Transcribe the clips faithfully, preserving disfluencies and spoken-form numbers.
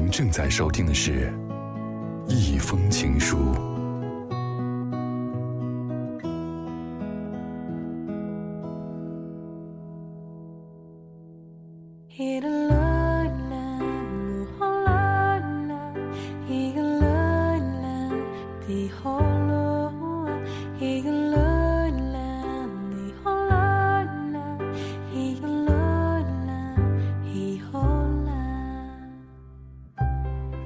您正在收听的是《一封情书》。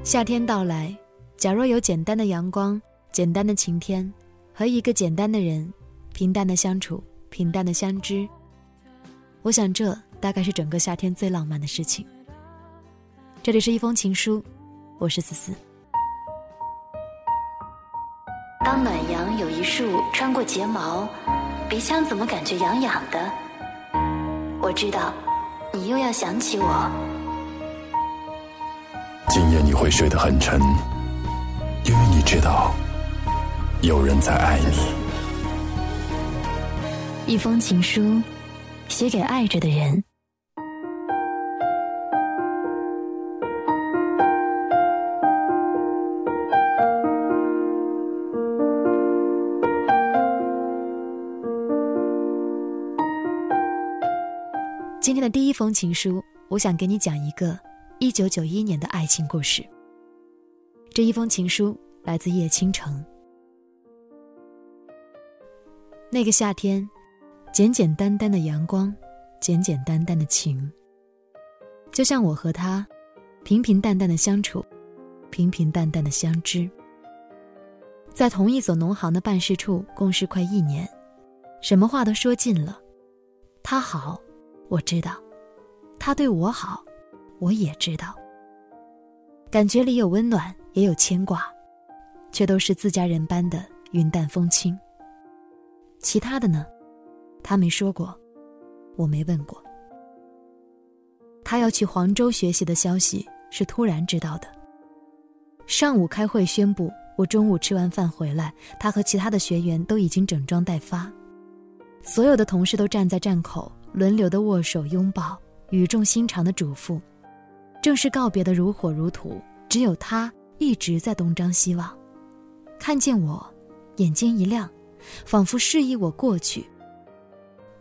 夏天到来，假若有简单的阳光，简单的晴天，和一个简单的人，平淡的相处，平淡的相知，我想这大概是整个夏天最浪漫的事情。这里是一封情书，我是思思。当暖阳有一束穿过睫毛，鼻腔怎么感觉痒痒的？我知道，你又要想起我。今夜你会睡得很沉，因为你知道有人在爱你。一封情书，写给爱着的人。今天的第一封情书，我想给你讲一个一九九一年的爱情故事。这一封情书来自叶倾城。那个夏天，简简单单的阳光，简简单单的情，就像我和他平平淡淡的相处，平平淡淡的相知，在同一所农行的办事处共事快一年，什么话都说尽了。他好我知道，他对我好我也知道，感觉里有温暖，也有牵挂，却都是自家人般的云淡风轻。其他的呢，他没说过，我没问过。他要去黄州学习的消息是突然知道的。上午开会宣布，我中午吃完饭回来，他和其他的学员都已经整装待发，所有的同事都站在站口，轮流的握手拥抱，语重心长的嘱咐。正式告别的如火如荼，只有他一直在东张西望，看见我眼睛一亮，仿佛示意我过去。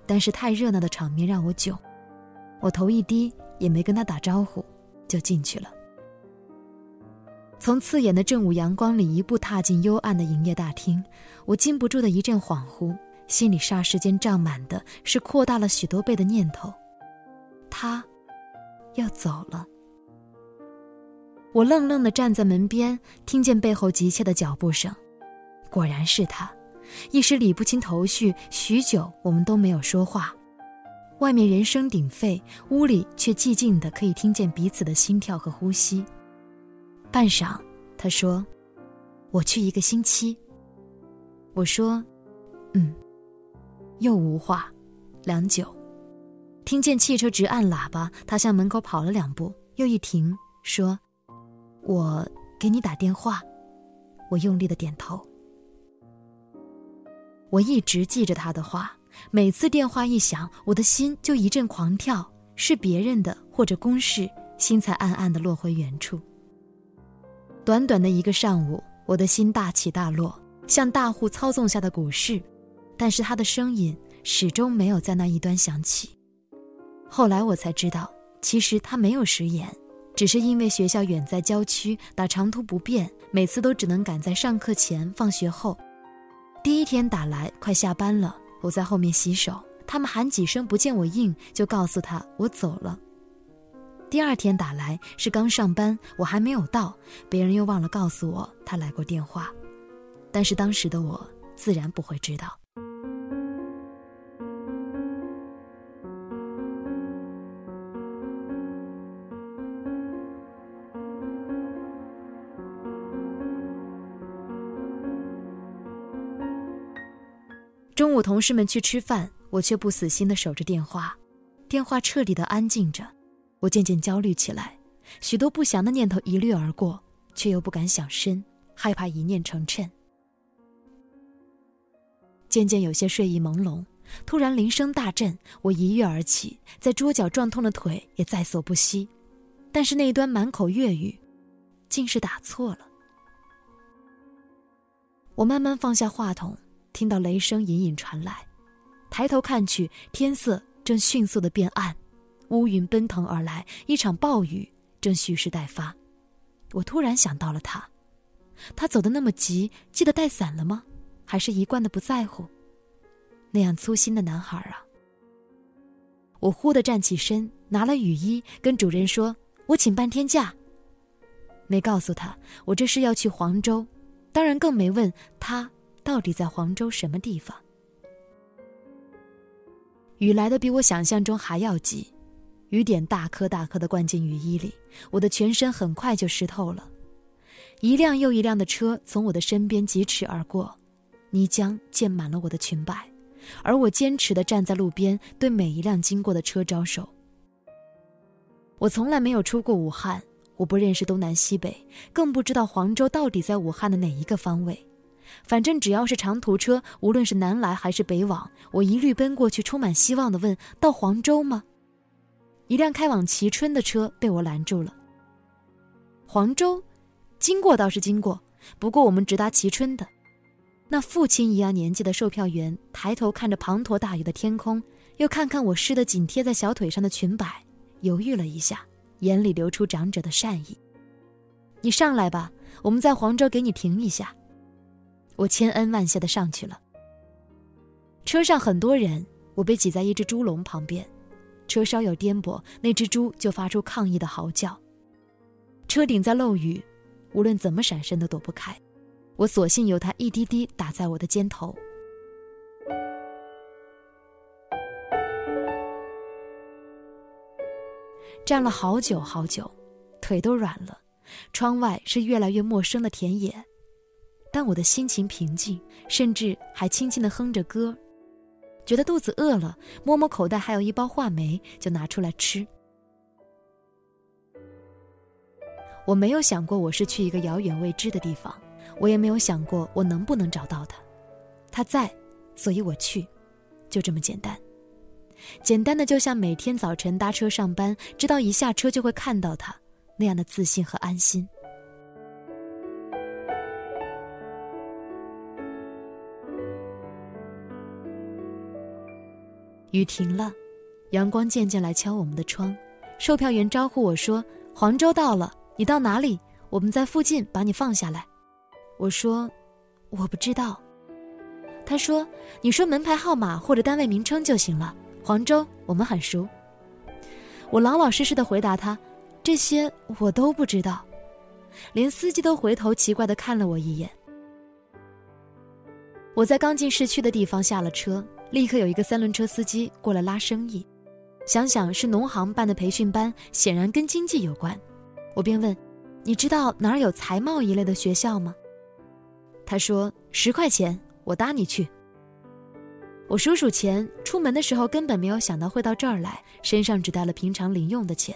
但是太热闹的场面让我窘，我头一低也没跟他打招呼就进去了。从刺眼的正午阳光里一步踏进幽暗的营业大厅，我禁不住的一阵恍惚，心里霎时间胀满的是扩大了许多倍的念头，他要走了。我愣愣地站在门边，听见背后急切的脚步声，果然是他。一时理不清头绪，许久我们都没有说话。外面人声鼎沸，屋里却寂静的可以听见彼此的心跳和呼吸。半晌，他说：“我去一个星期。”我说：“嗯。”又无话，良久。听见汽车直按喇叭，他向门口跑了两步，又一停，说：“我给你打电话。”我用力的点头。我一直记着他的话，每次电话一响，我的心就一阵狂跳，是别人的或者公事，心才暗暗地落回原处。短短的一个上午，我的心大起大落，像大户操纵下的股市，但是他的声音始终没有在那一端响起。后来我才知道，其实他没有食言，只是因为学校远在郊区，打长途不便，每次都只能赶在上课前放学后。第一天打来快下班了，我在后面洗手，他们喊几声不见我应，就告诉他我走了。第二天打来是刚上班，我还没有到，别人又忘了告诉我他来过电话，但是当时的我自然不会知道。中午同事们去吃饭，我却不死心地守着电话，电话彻底地安静着，我渐渐焦虑起来，许多不祥的念头一掠而过，却又不敢想深，害怕一念成谶。渐渐有些睡意朦胧，突然铃声大震，我一跃而起，在桌角撞痛的腿也在所不惜，但是那一端满口粤语，竟是打错了。我慢慢放下话筒，听到雷声隐隐传来，抬头看去，天色正迅速地变暗，乌云奔腾而来，一场暴雨正蓄势待发。我突然想到了他，他走得那么急，记得带伞了吗？还是一贯的不在乎？那样粗心的男孩啊！我忽地站起身，拿了雨衣，跟主任说：“我请半天假。”没告诉他，我这是要去黄州，当然更没问他到底在黄州什么地方。雨来得比我想象中还要急，雨点大颗大颗地灌进雨衣里，我的全身很快就湿透了。一辆又一辆的车从我的身边疾驰而过，泥浆溅满了我的裙摆，而我坚持地站在路边，对每一辆经过的车招手。我从来没有出过武汉，我不认识东南西北，更不知道黄州到底在武汉的哪一个方位。反正只要是长途车，无论是南来还是北往，我一律奔过去，充满希望地问：“到黄州吗？”一辆开往蕲春的车被我拦住了。黄州经过倒是经过，不过我们直达蕲春的。那父亲一样年纪的售票员抬头看着滂沱大雨的天空，又看看我湿得紧贴在小腿上的裙摆，犹豫了一下，眼里流出长者的善意：“你上来吧，我们在黄州给你停一下。”我千恩万谢地上去了。车上很多人，我被挤在一只猪笼旁边，车稍有颠簸，那只猪就发出抗议的嚎叫。车顶在漏雨，无论怎么闪身都躲不开，我索性由它一滴滴打在我的肩头。站了好久好久，腿都软了，窗外是越来越陌生的田野，但我的心情平静，甚至还轻轻地哼着歌。觉得肚子饿了，摸摸口袋还有一包话梅，就拿出来吃。我没有想过我是去一个遥远未知的地方，我也没有想过我能不能找到他。他在，所以我去，就这么简单。简单的就像每天早晨搭车上班，知道一下车就会看到他，那样的自信和安心。雨停了，阳光渐渐来敲我们的窗，售票员招呼我说：“黄州到了，你到哪里？我们在附近把你放下来。”我说：“我不知道。”他说：“你说门牌号码或者单位名称就行了，黄州我们很熟。”我老老实实地回答他：“这些我都不知道。”连司机都回头奇怪地看了我一眼。我在刚进市区的地方下了车，立刻有一个三轮车司机过来拉生意，想想是农行办的培训班，显然跟经济有关。我便问：“你知道哪儿有财贸一类的学校吗？”他说：“十块钱，我搭你去。”我数数钱，出门的时候根本没有想到会到这儿来，身上只带了平常零用的钱。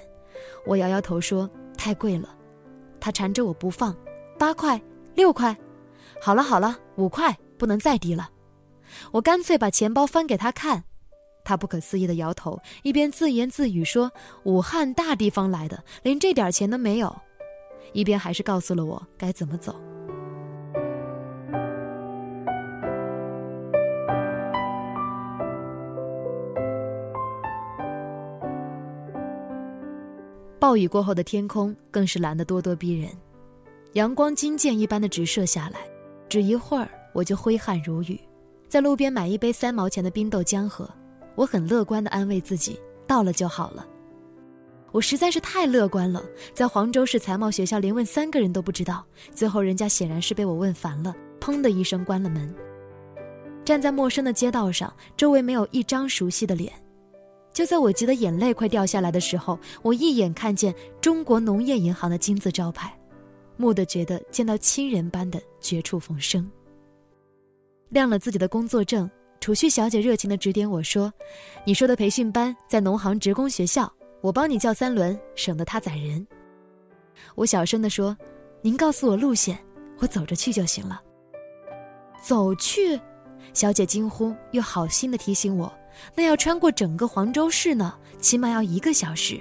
我摇摇头说：“太贵了。”他缠着我不放：“八块，六块，好了好了，五块，不能再低了。”我干脆把钱包翻给他看，他不可思议地摇头，一边自言自语说：“武汉大地方来的，连这点钱都没有。”一边还是告诉了我该怎么走。暴雨过后的天空更是蓝得咄咄逼人，阳光金箭一般的直射下来，只一会儿我就挥汗如雨。在路边买一杯三毛钱的冰豆浆喝，我很乐观地安慰自己，到了就好了。我实在是太乐观了，在黄州市财贸学校连问三个人都不知道，最后人家显然是被我问烦了，砰的一声关了门。站在陌生的街道上，周围没有一张熟悉的脸。就在我急得眼泪快掉下来的时候，我一眼看见中国农业银行的金字招牌，蓦地觉得见到亲人般的绝处逢生。亮了自己的工作证，储蓄小姐热情地指点我说：“你说的培训班在农行职工学校，我帮你叫三轮，省得他载人。”我小声地说：“您告诉我路线，我走着去就行了。”“走去？”小姐惊呼，又好心地提醒我：“那要穿过整个黄州市呢，起码要一个小时。”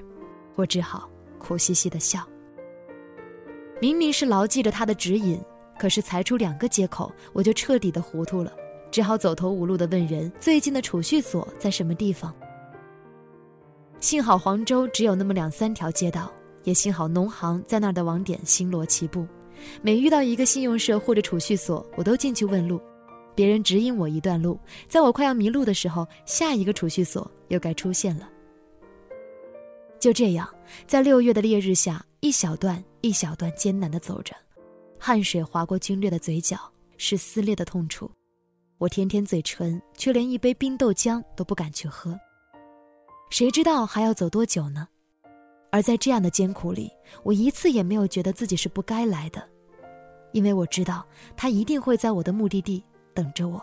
我只好苦兮兮地笑。明明是牢记着他的指引，可是才出两个街口，我就彻底的糊涂了，只好走投无路的问人，最近的储蓄所在什么地方。幸好黄州只有那么两三条街道，也幸好农行在那儿的网点星罗棋布，每遇到一个信用社或者储蓄所，我都进去问路，别人指引我一段路，在我快要迷路的时候，下一个储蓄所又该出现了。就这样，在六月的烈日下，一小段一小段艰难地走着，汗水划过皲裂的嘴角，是撕裂的痛楚。我天天嘴唇，却连一杯冰豆浆都不敢去喝。谁知道还要走多久呢？而在这样的艰苦里，我一次也没有觉得自己是不该来的，因为我知道他一定会在我的目的地等着我。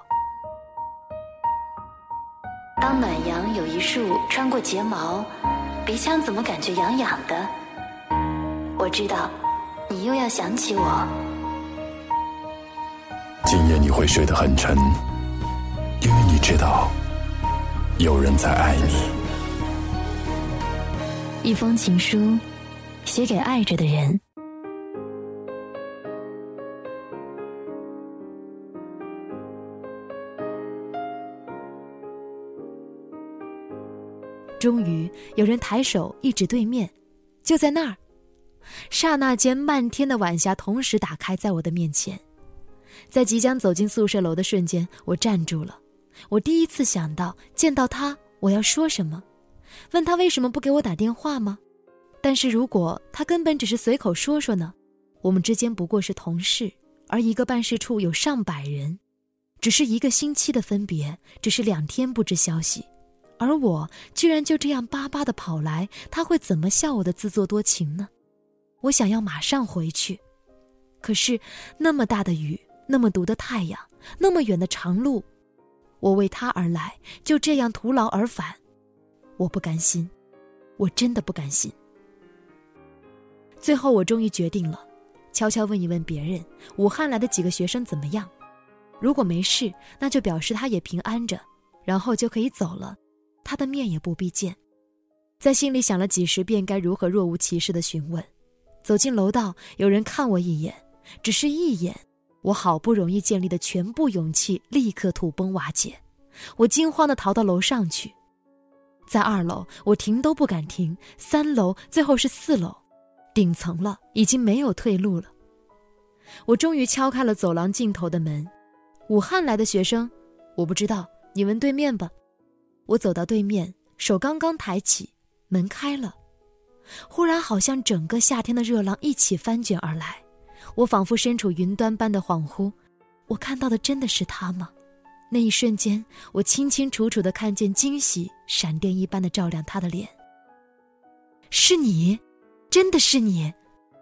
当暖阳有一束穿过睫毛，鼻腔怎么感觉痒痒的？我知道你又要想起我。今夜你会睡得很沉，因为你知道有人在爱你。一封情书，写给爱着的人。终于有人抬手一指对面，就在那儿。刹那间，漫天的晚霞同时打开在我的面前。在即将走进宿舍楼的瞬间，我站住了。我第一次想到，见到他我要说什么，问他为什么不给我打电话吗？但是如果他根本只是随口说说呢？我们之间不过是同事，而一个办事处有上百人，只是一个星期的分别，只是两天不知消息。而我居然就这样巴巴地跑来，他会怎么笑我的自作多情呢？我想要马上回去，可是那么大的雨，那么毒的太阳，那么远的长路，我为他而来，就这样徒劳而返，我不甘心，我真的不甘心。最后我终于决定了，悄悄问一问别人，武汉来的几个学生怎么样？如果没事，那就表示他也平安着，然后就可以走了。他的面也不必见。在心里想了几十遍该如何若无其事的询问。走进楼道，有人看我一眼，只是一眼，我好不容易建立的全部勇气立刻土崩瓦解。我惊慌地逃到楼上去，在二楼我停都不敢停，三楼，最后是四楼，顶层了，已经没有退路了。我终于敲开了走廊尽头的门。武汉来的学生，我不知道，你问对面吧。我走到对面，手刚刚抬起，门开了。忽然好像整个夏天的热浪一起翻卷而来，我仿佛身处云端般的恍惚，我看到的真的是他吗？那一瞬间，我清清楚楚地看见惊喜闪电一般的照亮他的脸。是你，真的是你。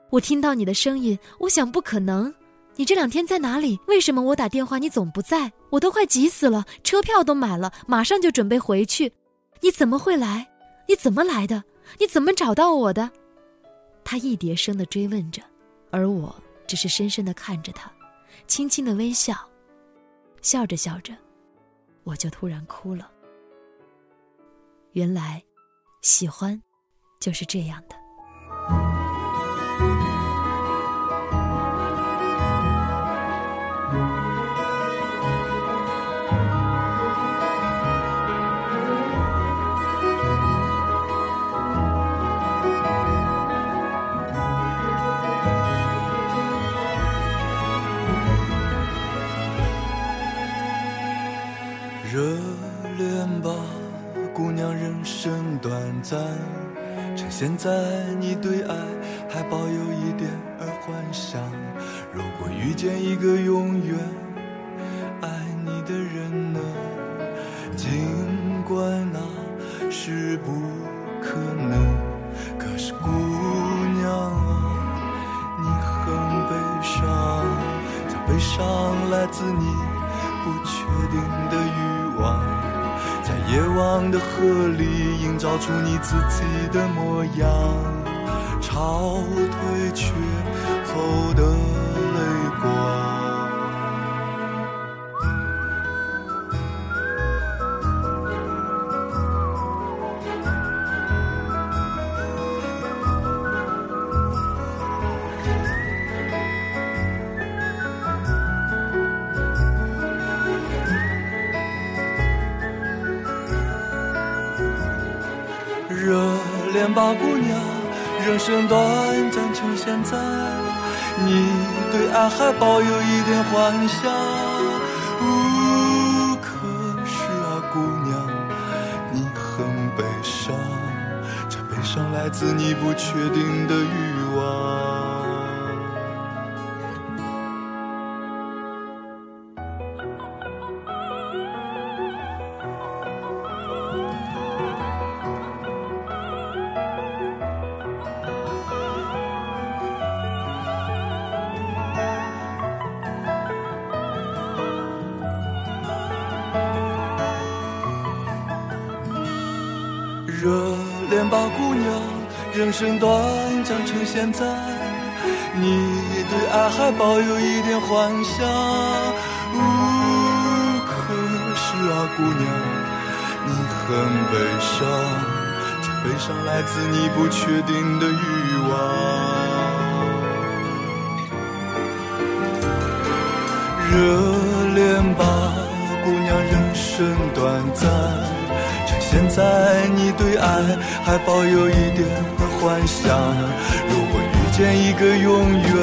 我听到你的声音，我想不可能，你这两天在哪里？为什么我打电话你总不在？我都快急死了，车票都买了，马上就准备回去。你怎么会来？你怎么来的？你怎么找到我的？他一叠声地追问着，而我只是深深地看着他，轻轻地微笑。笑着笑着，我就突然哭了。原来，喜欢就是这样的。在趁现在你对爱还抱有一点儿幻想，如果遇见一个永远爱你的人呢？尽管那是不可能，可是姑娘啊，你很悲伤，这悲伤来自你不确定的欲望，在夜晚的河里营造出你自己的模样，潮退却后的泪光。怜吧姑娘，人生短暂趁现在，你对爱还抱有一点幻想，哦，可是啊姑娘，你很悲伤，这悲伤来自你不确定的欲望。热恋吧姑娘，人生短暂趁现在，你对爱还抱有一点幻想，哦，可是啊姑娘，你很悲伤，这悲伤来自你不确定的欲望。热恋吧姑娘，人生短暂，现在你对爱还抱有一点的幻想，如果遇见一个永远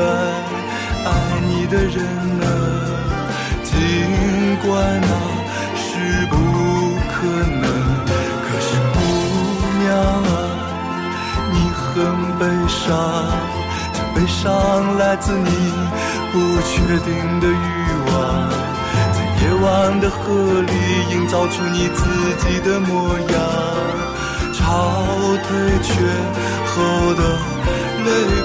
爱你的人呢，尽管那是不可能，可是姑娘啊，你很悲伤，这悲伤来自你不确定的欲望，夜晚的河里营造出你自己的模样，潮退却后的泪